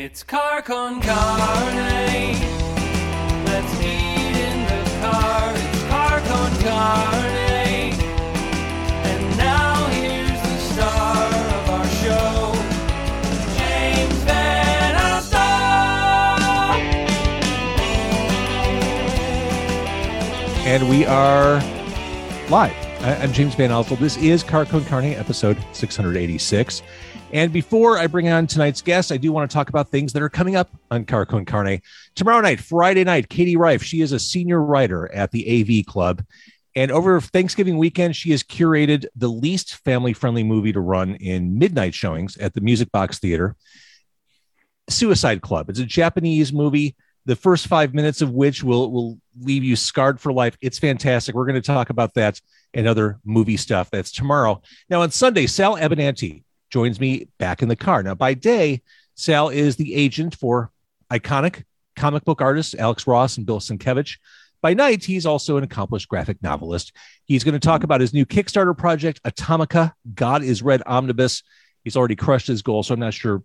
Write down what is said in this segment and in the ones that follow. It's Carcon Carne. Let's eat in the car. It's Carcon Carne. And now here's the star of our show, James Van Alstom. And we are live. I'm James Van Alstom. This is Carcon Carne, episode 686. And before I bring on tonight's guest, I do want to talk about things that are coming up on Carcon Carne. Tomorrow night, Friday night, Katie Rife, she is a senior writer at the AV Club. And over Thanksgiving weekend, she has curated the least family-friendly movie to run in midnight showings at the Music Box Theater, Suicide Club. It's a Japanese movie, the first 5 minutes of which will leave you scarred for life. It's fantastic. We're going to talk about that and other movie stuff. That's tomorrow. Now, on Sunday, Sal Ebenanti joins me back in the car. Now, by day, Sal is the agent for iconic comic book artists Alex Ross and Bill Sienkiewicz. By night, he's also an accomplished graphic novelist. He's going to talk about his new Kickstarter project, Atomica, God is Red Omnibus. He's already crushed his goal, so I'm not sure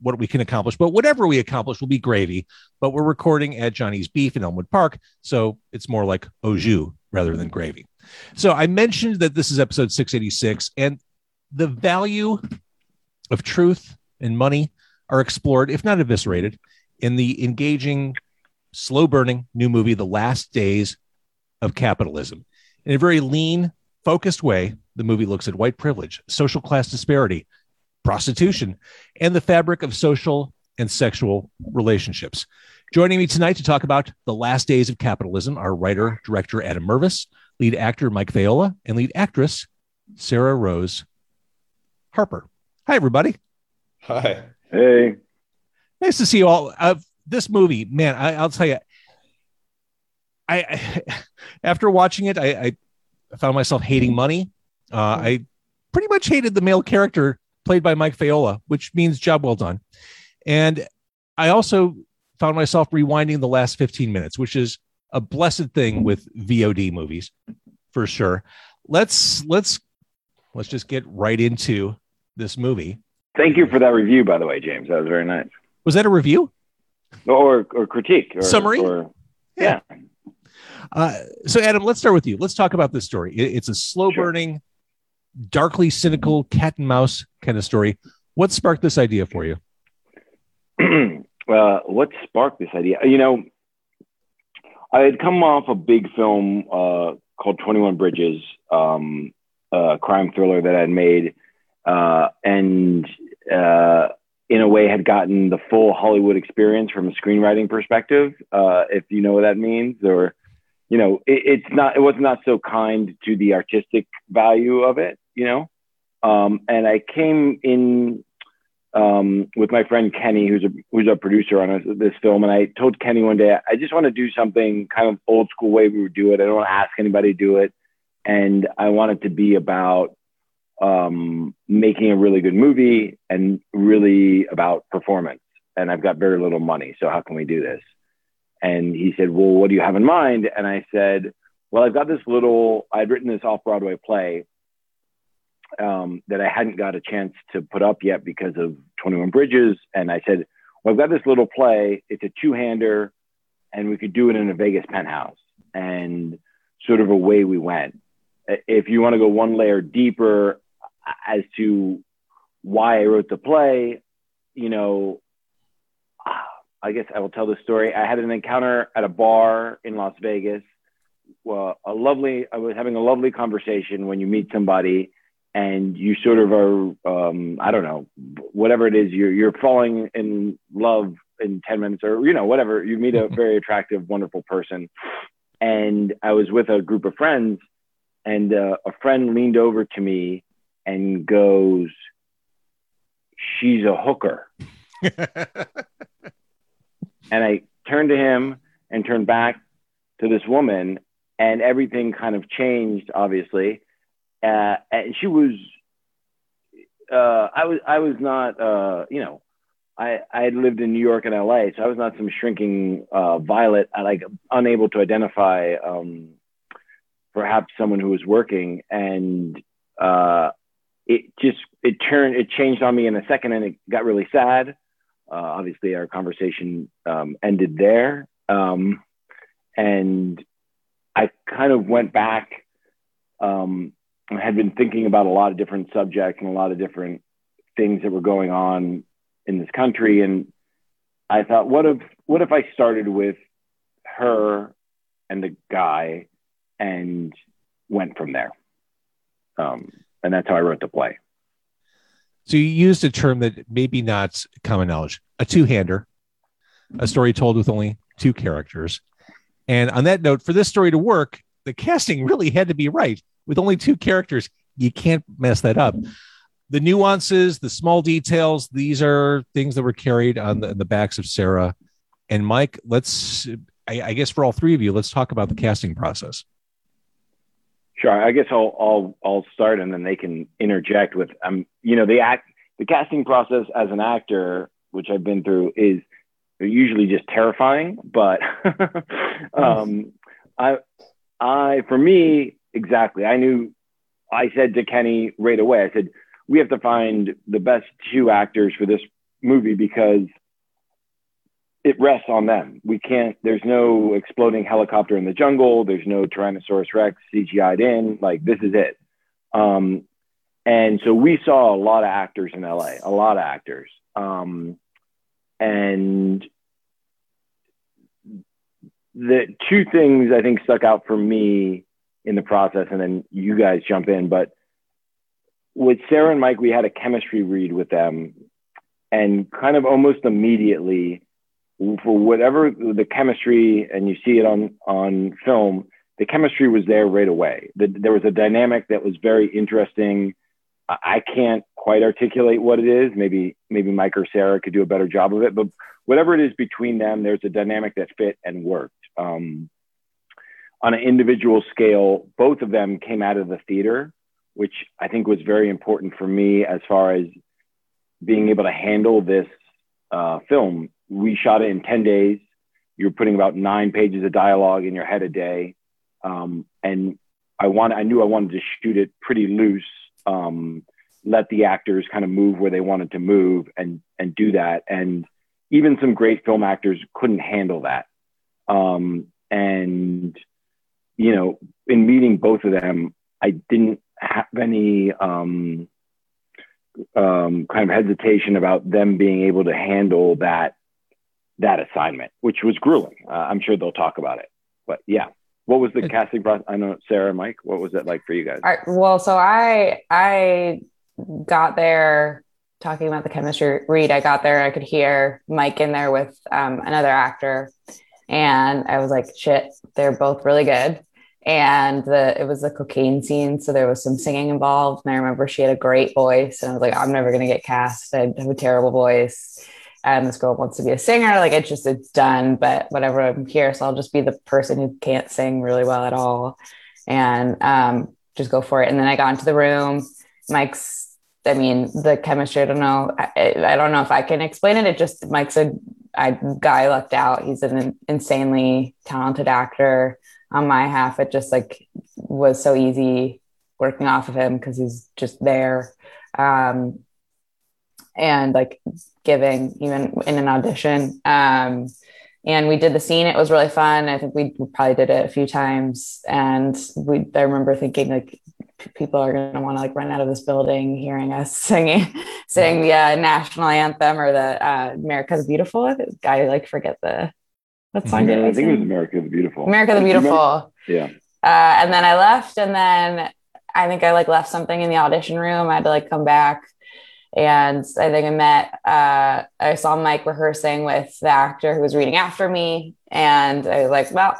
what we can accomplish, but whatever we accomplish will be gravy. But we're recording at Johnny's Beef in Elmwood Park, so it's more like au jus rather than gravy. So I mentioned that this is episode 686, and the value of truth and money are explored, if not eviscerated, in the engaging, slow-burning new movie, The Last Days of Capitalism. In a very lean, focused way, the movie looks at white privilege, social class disparity, prostitution, and the fabric of social and sexual relationships. Joining me tonight to talk about The Last Days of Capitalism are writer-director Adam Mervis, lead actor Mike Faola, and lead actress Sarah Rose Harper. Hi, everybody. Hi. Hey. Nice to see you all. This movie, man, I'll tell you, I after watching it, I found myself hating money. I pretty much hated the male character played by Mike Faola, which means job well done. And I also found myself rewinding the last 15 minutes, which is a blessed thing with VOD movies, for sure. Let's just get right into this movie. Thank you for that review, by the way, James. That was very nice. Was that a review? Or critique? Or summary? Yeah. So, Adam, let's start with you. Let's talk about this story. It's a slow-burning, darkly cynical cat-and-mouse kind of story. What sparked this idea for you? What sparked this idea? You know, I had come off a big film called 21 Bridges, crime thriller that I'd made, and in a way had gotten the full Hollywood experience from a screenwriting perspective, if you know what that means. Or, you know, it was not so kind to the artistic value of it, you know. And I came in with my friend Kenny, who's a producer on this film, and I told Kenny one day, I just want to do something kind of old school way we would do it. I don't want to ask anybody to do it. And I want it to be about making a really good movie and really about performance. And I've got very little money, so how can we do this? And he said, well, what do you have in mind? And I said, well, I'd written this off-Broadway play that I hadn't got a chance to put up yet because of 21 Bridges. And I said, well, I've got this little play. It's a two-hander, and we could do it in a Vegas penthouse. And sort of away we went. If you want to go one layer deeper as to why I wrote the play, you know, I guess I will tell the story. I had an encounter at a bar in Las Vegas. I was having a lovely conversation when you meet somebody and you sort of are, I don't know, whatever it is, you're falling in love in 10 minutes or, you know, whatever. You meet a very attractive, wonderful person. And I was with a group of friends. And a friend leaned over to me and goes, she's a hooker. And I turned to him and turned back to this woman, and everything kind of changed, obviously. And she was, I was not, I had lived in New York and LA, so I was not some shrinking violet, unable to identify, perhaps someone who was working, and it changed on me in a second, and it got really sad. Obviously, our conversation ended there. And I kind of went back. I had been thinking about a lot of different subjects and a lot of different things that were going on in this country. And I thought, what if I started with her and the guy and went from there? And that's how I wrote the play. So you used a term that maybe not common knowledge, a two-hander, a story told with only two characters. And on that note, for this story to work, the casting really had to be right. With only two characters, you can't mess that up. The nuances, the small details, these are things that were carried on the backs of Sarah and Mike. I guess for all three of you, let's talk about the casting process. Sure. I guess I'll start and then they can interject with, the casting process as an actor, which I've been through, is usually just terrifying, but for me, exactly. I said to Kenny right away, I said, we have to find the best two actors for this movie because it rests on them. There's no exploding helicopter in the jungle. There's no Tyrannosaurus Rex CGI'd in. Like, this is it. And so we saw a lot of actors in LA, a lot of actors. And the two things I think stuck out for me in the process, and then you guys jump in, but with Sarah and Mike, we had a chemistry read with them, and kind of almost immediately, for whatever the chemistry, and you see it on film, the chemistry was there right away. There was a dynamic that was very interesting. I can't quite articulate what it is. Maybe Mike or Sarah could do a better job of it, but whatever it is between them, there's a dynamic that fit and worked. On an individual scale, both of them came out of the theater, which I think was very important for me as far as being able to handle this film. We shot it in 10 days. You're putting about 9 pages of dialogue in your head a day. And I knew I wanted to shoot it pretty loose, let the actors kind of move where they wanted to move and do that. And even some great film actors couldn't handle that. And in meeting both of them, I didn't have any kind of hesitation about them being able to handle that assignment, which was grueling. I'm sure they'll talk about it, but yeah. What was the casting process? I know, Sarah, Mike, what was that like for you guys? All right, well, so I got there talking about the chemistry read. I got there and I could hear Mike in there with another actor, and I was like, shit, they're both really good. And it was the cocaine scene, so there was some singing involved. And I remember she had a great voice, and I was like, I'm never going to get cast. I have a terrible voice. And this girl wants to be a singer. Like, it's done, but whatever, I'm here. So I'll just be the person who can't sing really well at all and just go for it. And then I got into the room. Mike's, the chemistry, I don't know. I don't know if I can explain it. It just, Mike's a guy lucked out. He's an insanely talented actor. On my half, it just was so easy working off of him because he's just there. And giving even in an audition. And we did the scene. It was really fun. I think we probably did it a few times. And I remember thinking people are going to want to run out of this building, hearing us sing the national anthem or the America's Beautiful. I forget what song did I think sing? It was America the Beautiful. America the Beautiful. Yeah. And then I left, and then I think I left something in the audition room. I had to come back, and I think I met. I saw Mike rehearsing with the actor who was reading after me, and I was like, well,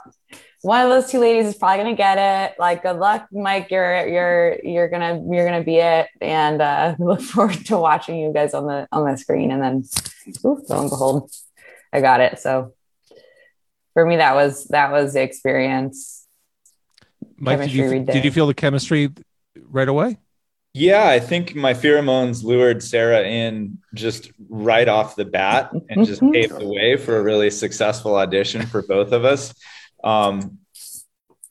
one of those two ladies is probably gonna get it. Good luck, Mike. You're gonna be it, and look forward to watching you guys on the screen. And then, lo and behold, I got it. So. For me, that was the experience. Mike, did you feel the chemistry right away? Yeah, I think my pheromones lured Sarah in just right off the bat and just paved the way for a really successful audition for both of us.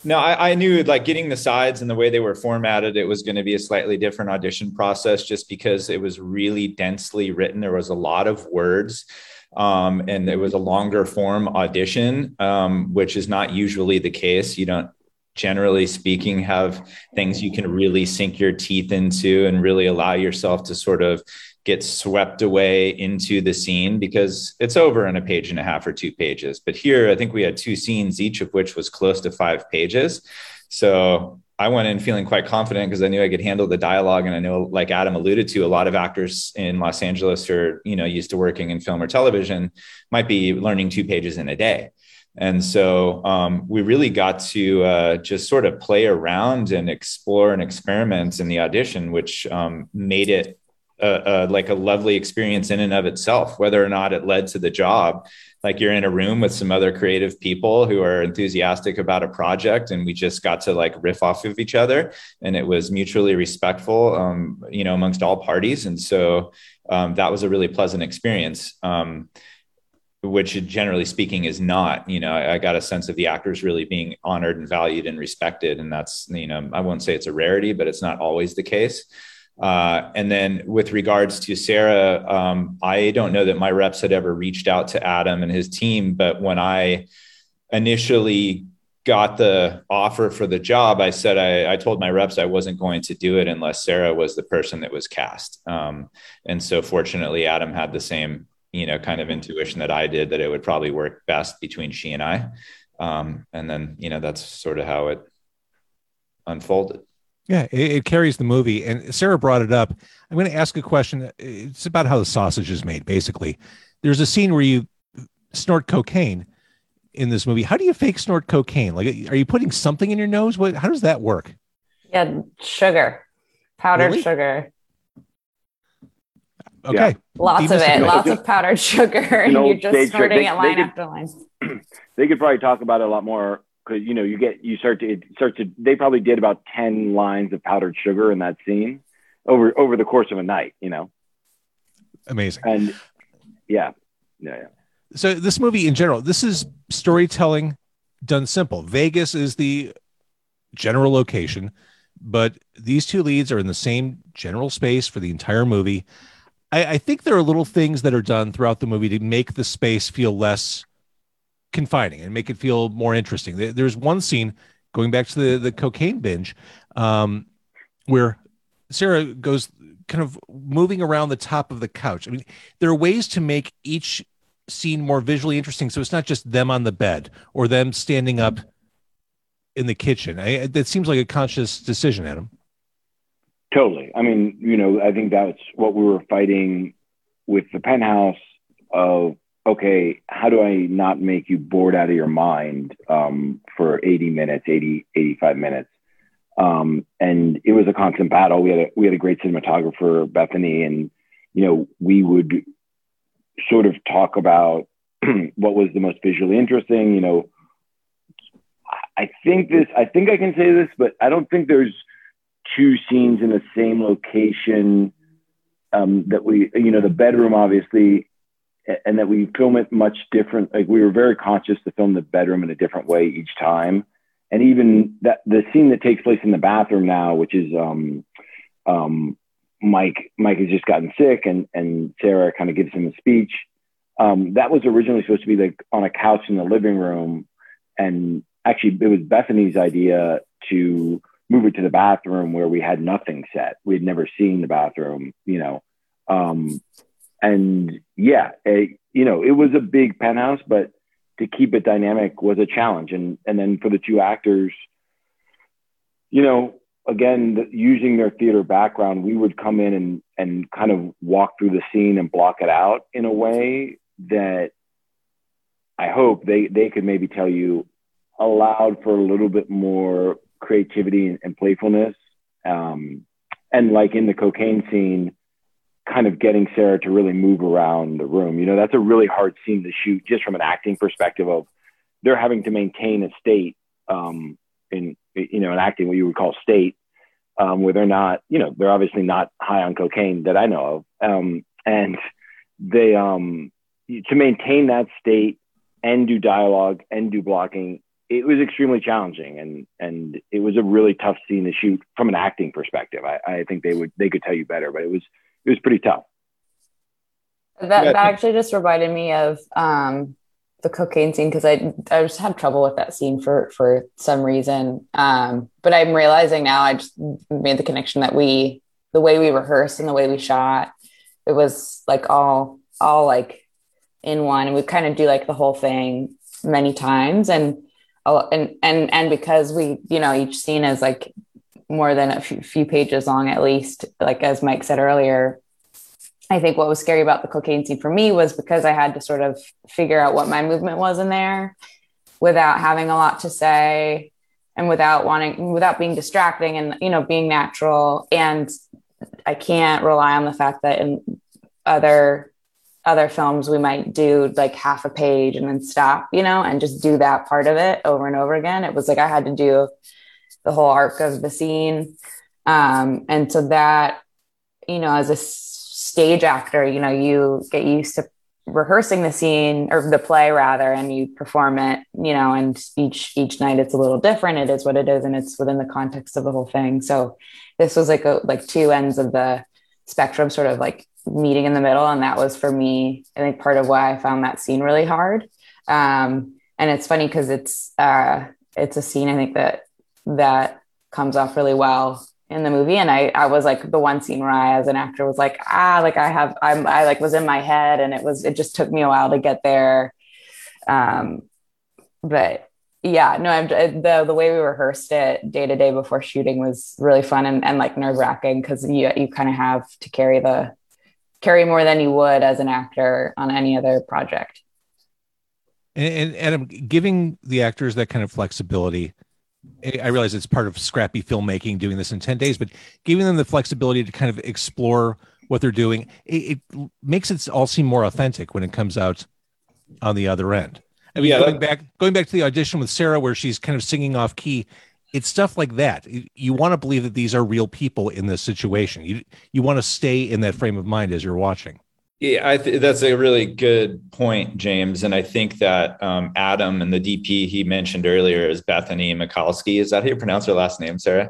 No, I knew, like, getting the sides and the way they were formatted, it was going to be a slightly different audition process just because it was really densely written. There was a lot of words. And it was a longer form audition, which is not usually the case. You don't, generally speaking, have things you can really sink your teeth into and really allow yourself to sort of get swept away into the scene, because it's over in a page and a half or 2 pages. But here, I think we had 2 scenes, each of which was close to 5 pages. So I went in feeling quite confident because I knew I could handle the dialogue. And I know, like Adam alluded to, a lot of actors in Los Angeles are, you know, used to working in film or television, might be learning 2 pages in a day. And so we really got to just sort of play around and explore and experiment in the audition, which made it like a lovely experience in and of itself, whether or not it led to the job. Like, you're in a room with some other creative people who are enthusiastic about a project, and we just got to, like, riff off of each other, and it was mutually respectful, you know, amongst all parties. And so that was a really pleasant experience, which generally speaking is not, you know, I got a sense of the actors really being honored and valued and respected. And that's, you know, I won't say it's a rarity, but it's not always the case. And then with regards to Sarah, I don't know that my reps had ever reached out to Adam and his team, but when I initially got the offer for the job, I said, I told my reps I wasn't going to do it unless Sarah was the person that was cast. And so fortunately, Adam had the same, you know, kind of intuition that I did, that it would probably work best between she and I. And then, you know, that's sort of how it unfolded. Yeah, it carries the movie. And Sarah brought it up. I'm going to ask a question. It's about how the sausage is made, basically. There's a scene where you snort cocaine in this movie. How do you fake snort cocaine? Like, are you putting something in your nose? What? How does that work? Yeah, sugar, powdered sugar. Okay. Yeah. Lots of it. Lots of powdered sugar. And you're just snorting it line after line. They could probably talk about it a lot more. Because, you know, they probably did about 10 lines of powdered sugar in that scene over the course of a night, you know. Amazing. And yeah. So this movie in general, this is storytelling done simple. Vegas is the general location, but these two leads are in the same general space for the entire movie. I think there are little things that are done throughout the movie to make the space feel less confining and make it feel more interesting. There's one scene, going back to the cocaine binge, where Sarah goes kind of moving around the top of the couch. I mean, there are ways to make each scene more visually interesting, so it's not just them on the bed or them standing up in the kitchen. That seems like a conscious decision, Adam. Totally. I mean, you know, I think that's what we were fighting with the Penthouse of, okay, how do I not make you bored out of your mind for 85 minutes? And it was a constant battle. We had a great cinematographer, Bethany, and, you know, we would sort of talk about what was the most visually interesting. You know, I think I can say this, but I don't think there's 2 scenes in the same location that we, you know, the bedroom, obviously, and that we film it much different. Like, we were very conscious to film the bedroom in a different way each time. And even that, the scene that takes place in the bathroom now, which is Mike has just gotten sick and Sarah kind of gives him a speech. That was originally supposed to be like on a couch in the living room. And actually it was Bethany's idea to move it to the bathroom where we had nothing set. We had never seen the bathroom, you know? And yeah, you know, it was a big Penthouse, but to keep it dynamic was a challenge. And then for the 2 actors, you know, again, using their theater background, we would come in and kind of walk through the scene and block it out in a way that I hope they could maybe tell you allowed for a little bit more creativity and playfulness. And like in the cocaine scene, kind of getting Sarah to really move around the room. You know, that's a really hard scene to shoot just from an acting perspective of they're having to maintain a state in, you know, an acting, what you would call state, where they're not, you know, they're obviously not high on cocaine that I know of. And they, to maintain that state and do dialogue and do blocking it was extremely challenging, and it was a really tough scene to shoot from an acting perspective. I think they could tell you better, but it was pretty tough. That actually just reminded me of the cocaine scene, because I just had trouble with that scene for some reason. But I'm realizing now, I just made the connection that the way we rehearsed and the way we shot, it was like all like in one, and we kind of do like the whole thing many times. And because we, you know, each scene is like more than a few pages long, at least, like as Mike said earlier. I think what was scary about the cocaine scene for me was because I had to sort of figure out what my movement was in there without having a lot to say and without being distracting and, you know, being natural. And I can't rely on the fact that in other films we might do like half a page and then stop, you know, and just do that part of it over and over again. It was like I had to do the whole arc of the scene. And so that, you know, as a stage actor, you know, you get used to rehearsing the scene or the play rather, and you perform it, you know, and each night it's a little different. It is what it is, and it's within the context of the whole thing. So this was like two ends of the spectrum sort of like meeting in the middle, and that was for me, I think, part of why I found that scene really hard. And it's funny because it's a scene I think that comes off really well in the movie, and I was like the one scene where I, as an actor, was like, I was in my head, and it just took me a while to get there. But yeah, no, the way we rehearsed it day to day before shooting was really fun and like nerve wracking, because you kind of have to carry more than you would as an actor on any other project. And Adam, giving the actors that kind of flexibility, I realize it's part of scrappy filmmaking doing this in 10 days, but giving them the flexibility to kind of explore what they're doing, it makes it all seem more authentic when it comes out on the other end. I mean, yeah, going back to the audition with Sarah, where she's kind of singing off key, it's stuff like that. You want to believe that these are real people in this situation. You want to stay in that frame of mind as you're watching. Yeah, that's a really good point, James. And I think that Adam and the DP he mentioned earlier is Bethany Michalski. Is that how you pronounce her last name, Sarah?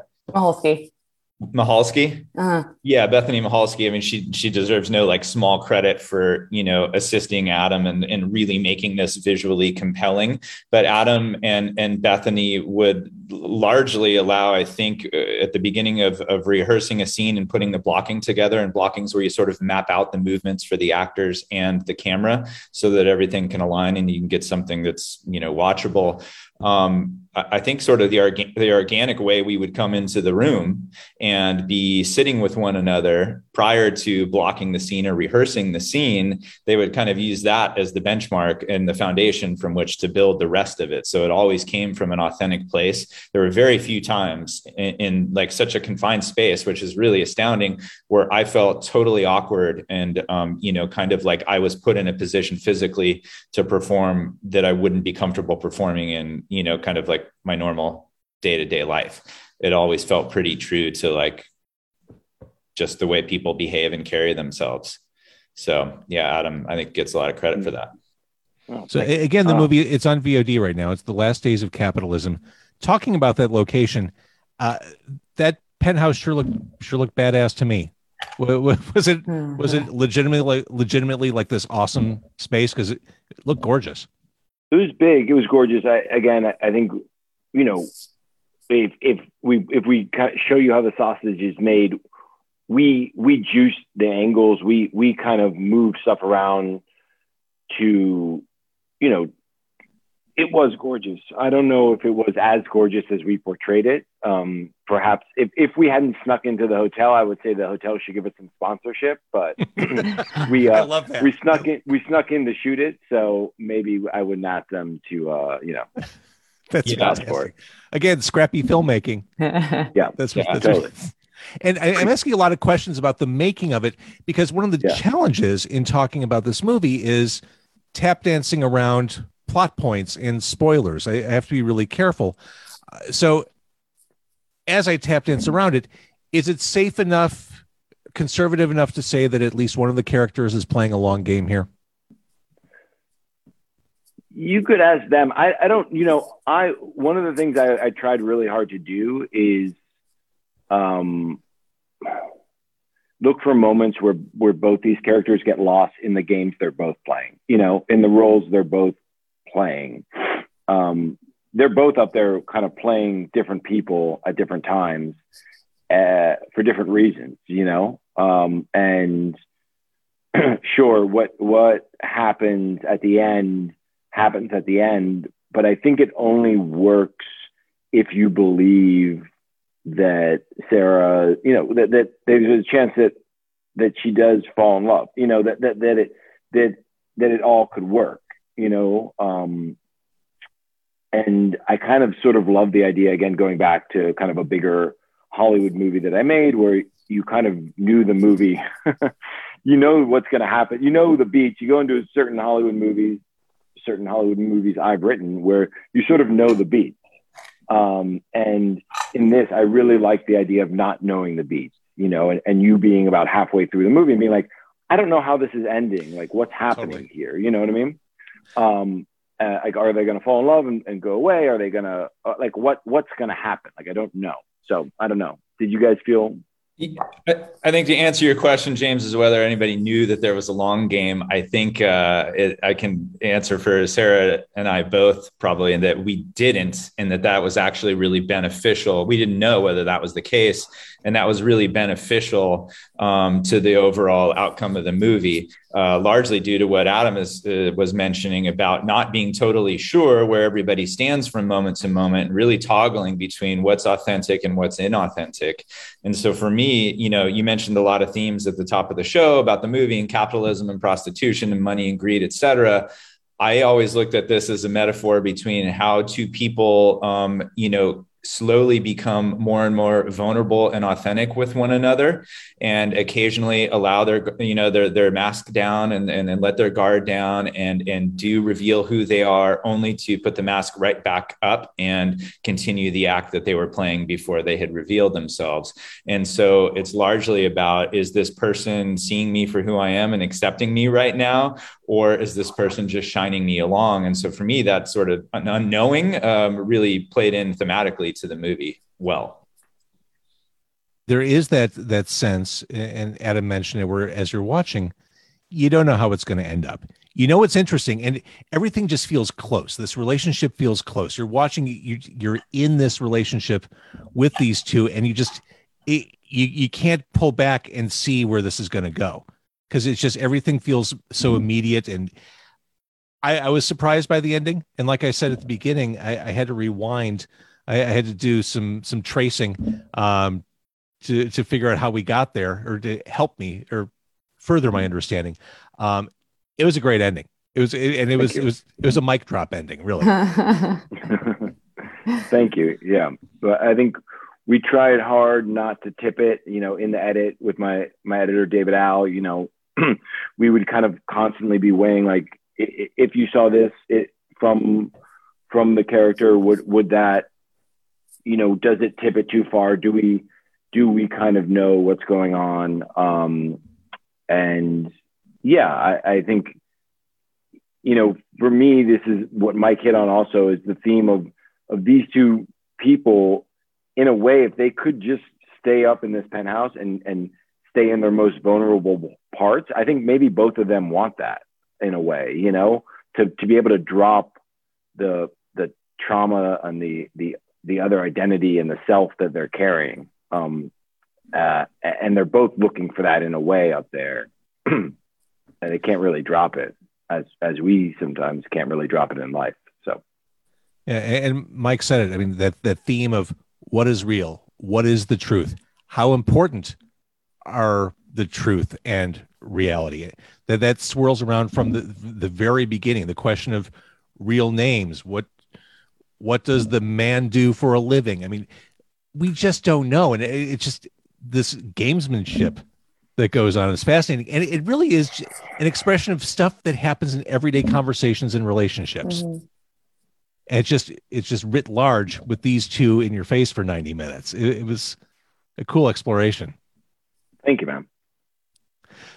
Michalski? Uh-huh. Yeah, Bethany Michalski. I mean, she deserves no like small credit for, you know, assisting Adam and really making this visually compelling. But Adam and Bethany would largely allow, I think, at the beginning of rehearsing a scene and putting the blocking together, and blocking's where you sort of map out the movements for the actors and the camera so that everything can align and you can get something that's, you know, watchable. I think sort of the organic way we would come into the room and be sitting with one another prior to blocking the scene or rehearsing the scene, they would kind of use that as the benchmark and the foundation from which to build the rest of it. So it always came from an authentic place. There were very few times in like such a confined space, which is really astounding, where I felt totally awkward and, you know, kind of like I was put in a position physically to perform that I wouldn't be comfortable performing in, you know, kind of like my normal day-to-day life. It always felt pretty true to like just the way people behave and carry themselves. So yeah, Adam, I think, gets a lot of credit for that. So again, the movie, it's on VOD right now. It's The Last Days of Capitalism. Talking about that location, that penthouse sure looked badass to me. Was it legitimately like this awesome space? Because it looked gorgeous. It was big. It was gorgeous. I think, you know, if we show you how the sausage is made, we juice the angles. We kind of move stuff around to, you know, it was gorgeous. I don't know if it was as gorgeous as we portrayed it. Perhaps if we hadn't snuck into the hotel, I would say the hotel should give us some sponsorship. But we snuck in to shoot it, so maybe I wouldn't ask them to you know. That's fantastic. Again, scrappy filmmaking. Yeah, that's totally. And I'm asking a lot of questions about the making of it, because one of the challenges in talking about this movie is tap dancing around plot points and spoilers. I have to be really careful. So as I tap dance around it, is it safe enough, conservative enough to say that at least one of the characters is playing a long game here? You could ask them. I don't, you know, one of the things I tried really hard to do is look for moments where both these characters get lost in the games they're both playing, you know, in the roles they're both playing. They're both up there kind of playing different people at different times for different reasons, you know, and sure, what happens at the end happens at the end, but I think it only works if you believe that Sarah, you know, that there's a chance that she does fall in love, you know, that it all could work, you know. And I kind of sort of love the idea, again, going back to kind of a bigger Hollywood movie that I made where you kind of knew the movie, you know, what's going to happen, you know, the beats. You go into certain Hollywood movies I've written where you sort of know the beat. And in this, I really like the idea of not knowing the beat, you know, and you being about halfway through the movie and being like, I don't know how this is ending. Like, what's happening here? You know what I mean? Like, are they going to fall in love and go away? Are they going to, like, what's going to happen? Like, I don't know. So I don't know. Did you guys feel? I think to answer your question, James, is whether anybody knew that there was a long game. I think I can answer for Sarah and I both probably, and that we didn't, and that was actually really beneficial. We didn't know whether that was the case, and that was really beneficial to the overall outcome of the movie, largely due to what Adam was mentioning about not being totally sure where everybody stands from moment to moment, really toggling between what's authentic and what's inauthentic. And so for me, you know, you mentioned a lot of themes at the top of the show about the movie and capitalism and prostitution and money and greed, et cetera. I always looked at this as a metaphor between how two people, you know, slowly become more and more vulnerable and authentic with one another, and occasionally allow their, you know, their mask down and let their guard down and do reveal who they are, only to put the mask right back up and continue the act that they were playing before they had revealed themselves. And so it's largely about, is this person seeing me for who I am and accepting me right now? Or is this person just shining me along? And so for me, that sort of unknowing really played in thematically to the movie well. There is that sense, and Adam mentioned it, where as you're watching, you don't know how it's going to end up. You know, it's interesting, and everything just feels close. This relationship feels close. You're watching, you're in this relationship with these two, and you just you can't pull back and see where this is going to go, because it's just everything feels so immediate. And I was surprised by the ending. And like I said at the beginning, I had to rewind. I had to do some tracing to figure out how we got there, or to help me or further my understanding. It was a great ending. It was a mic drop ending, really. Thank you. Yeah, but I think we tried hard not to tip it, you know, in the edit with my editor, David Al, you know, we would kind of constantly be weighing, like, if you saw this from the character, would that, you know, does it tip it too far? Do we kind of know what's going on? And yeah, I think, you know, for me, this is what Mike hit on also, is the theme of these two people. In a way, if they could just stay up in this penthouse and stay in their most vulnerable parts, I think maybe both of them want that in a way, you know, to be able to drop the trauma and the other identity and the self that they're carrying. And they're both looking for that in a way up there. And they can't really drop it, as we sometimes can't really drop it in life. So. Yeah, and Mike said it. I mean, that theme of, what is real? What is the truth? How important are the truth and reality? That swirls around from the very beginning. The question of real names. What does the man do for a living? I mean, we just don't know. And it's just this gamesmanship that goes on. It's fascinating. And it really is an expression of stuff that happens in everyday conversations and relationships. Mm-hmm. And it's just writ large with these two in your face for 90 minutes. It was a cool exploration. Thank you, ma'am.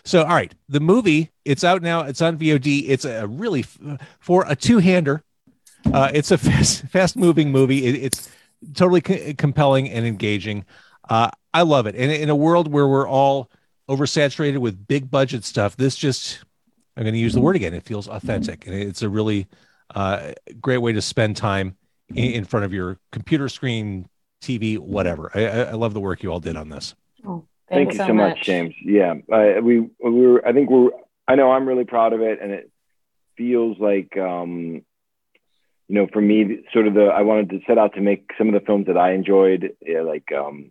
So, all right, the movie, it's out now. It's on VOD. It's a really, for a two-hander, it's a fast-moving movie. It's totally compelling and engaging. I love it. And in a world where we're all oversaturated with big-budget stuff, this just, I'm going to use the word again, it feels authentic. And it's a really great way to spend time in front of your computer screen, TV, whatever. I love the work you all did on this. Oh, thank you so much, James. Yeah, I know I'm really proud of it, and it feels like, for me, sort of I wanted to set out to make some of the films that I enjoyed, like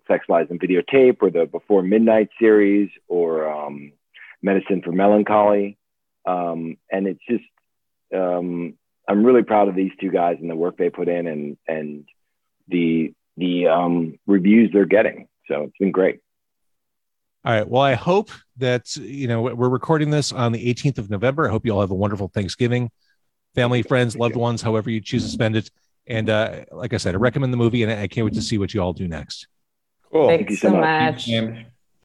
Sex, Lies and Videotape, or the Before Midnight series, or Medicine for Melancholy. And it's just, I'm really proud of these two guys and the work they put in, and the reviews they're getting. So it's been great. All right. Well, I hope that, we're recording this on the 18th of November. I hope you all have a wonderful Thanksgiving, family, friends, loved ones, however you choose to spend it. And like I said, I recommend the movie, and I can't wait to see what you all do next. Cool. Thank you so much.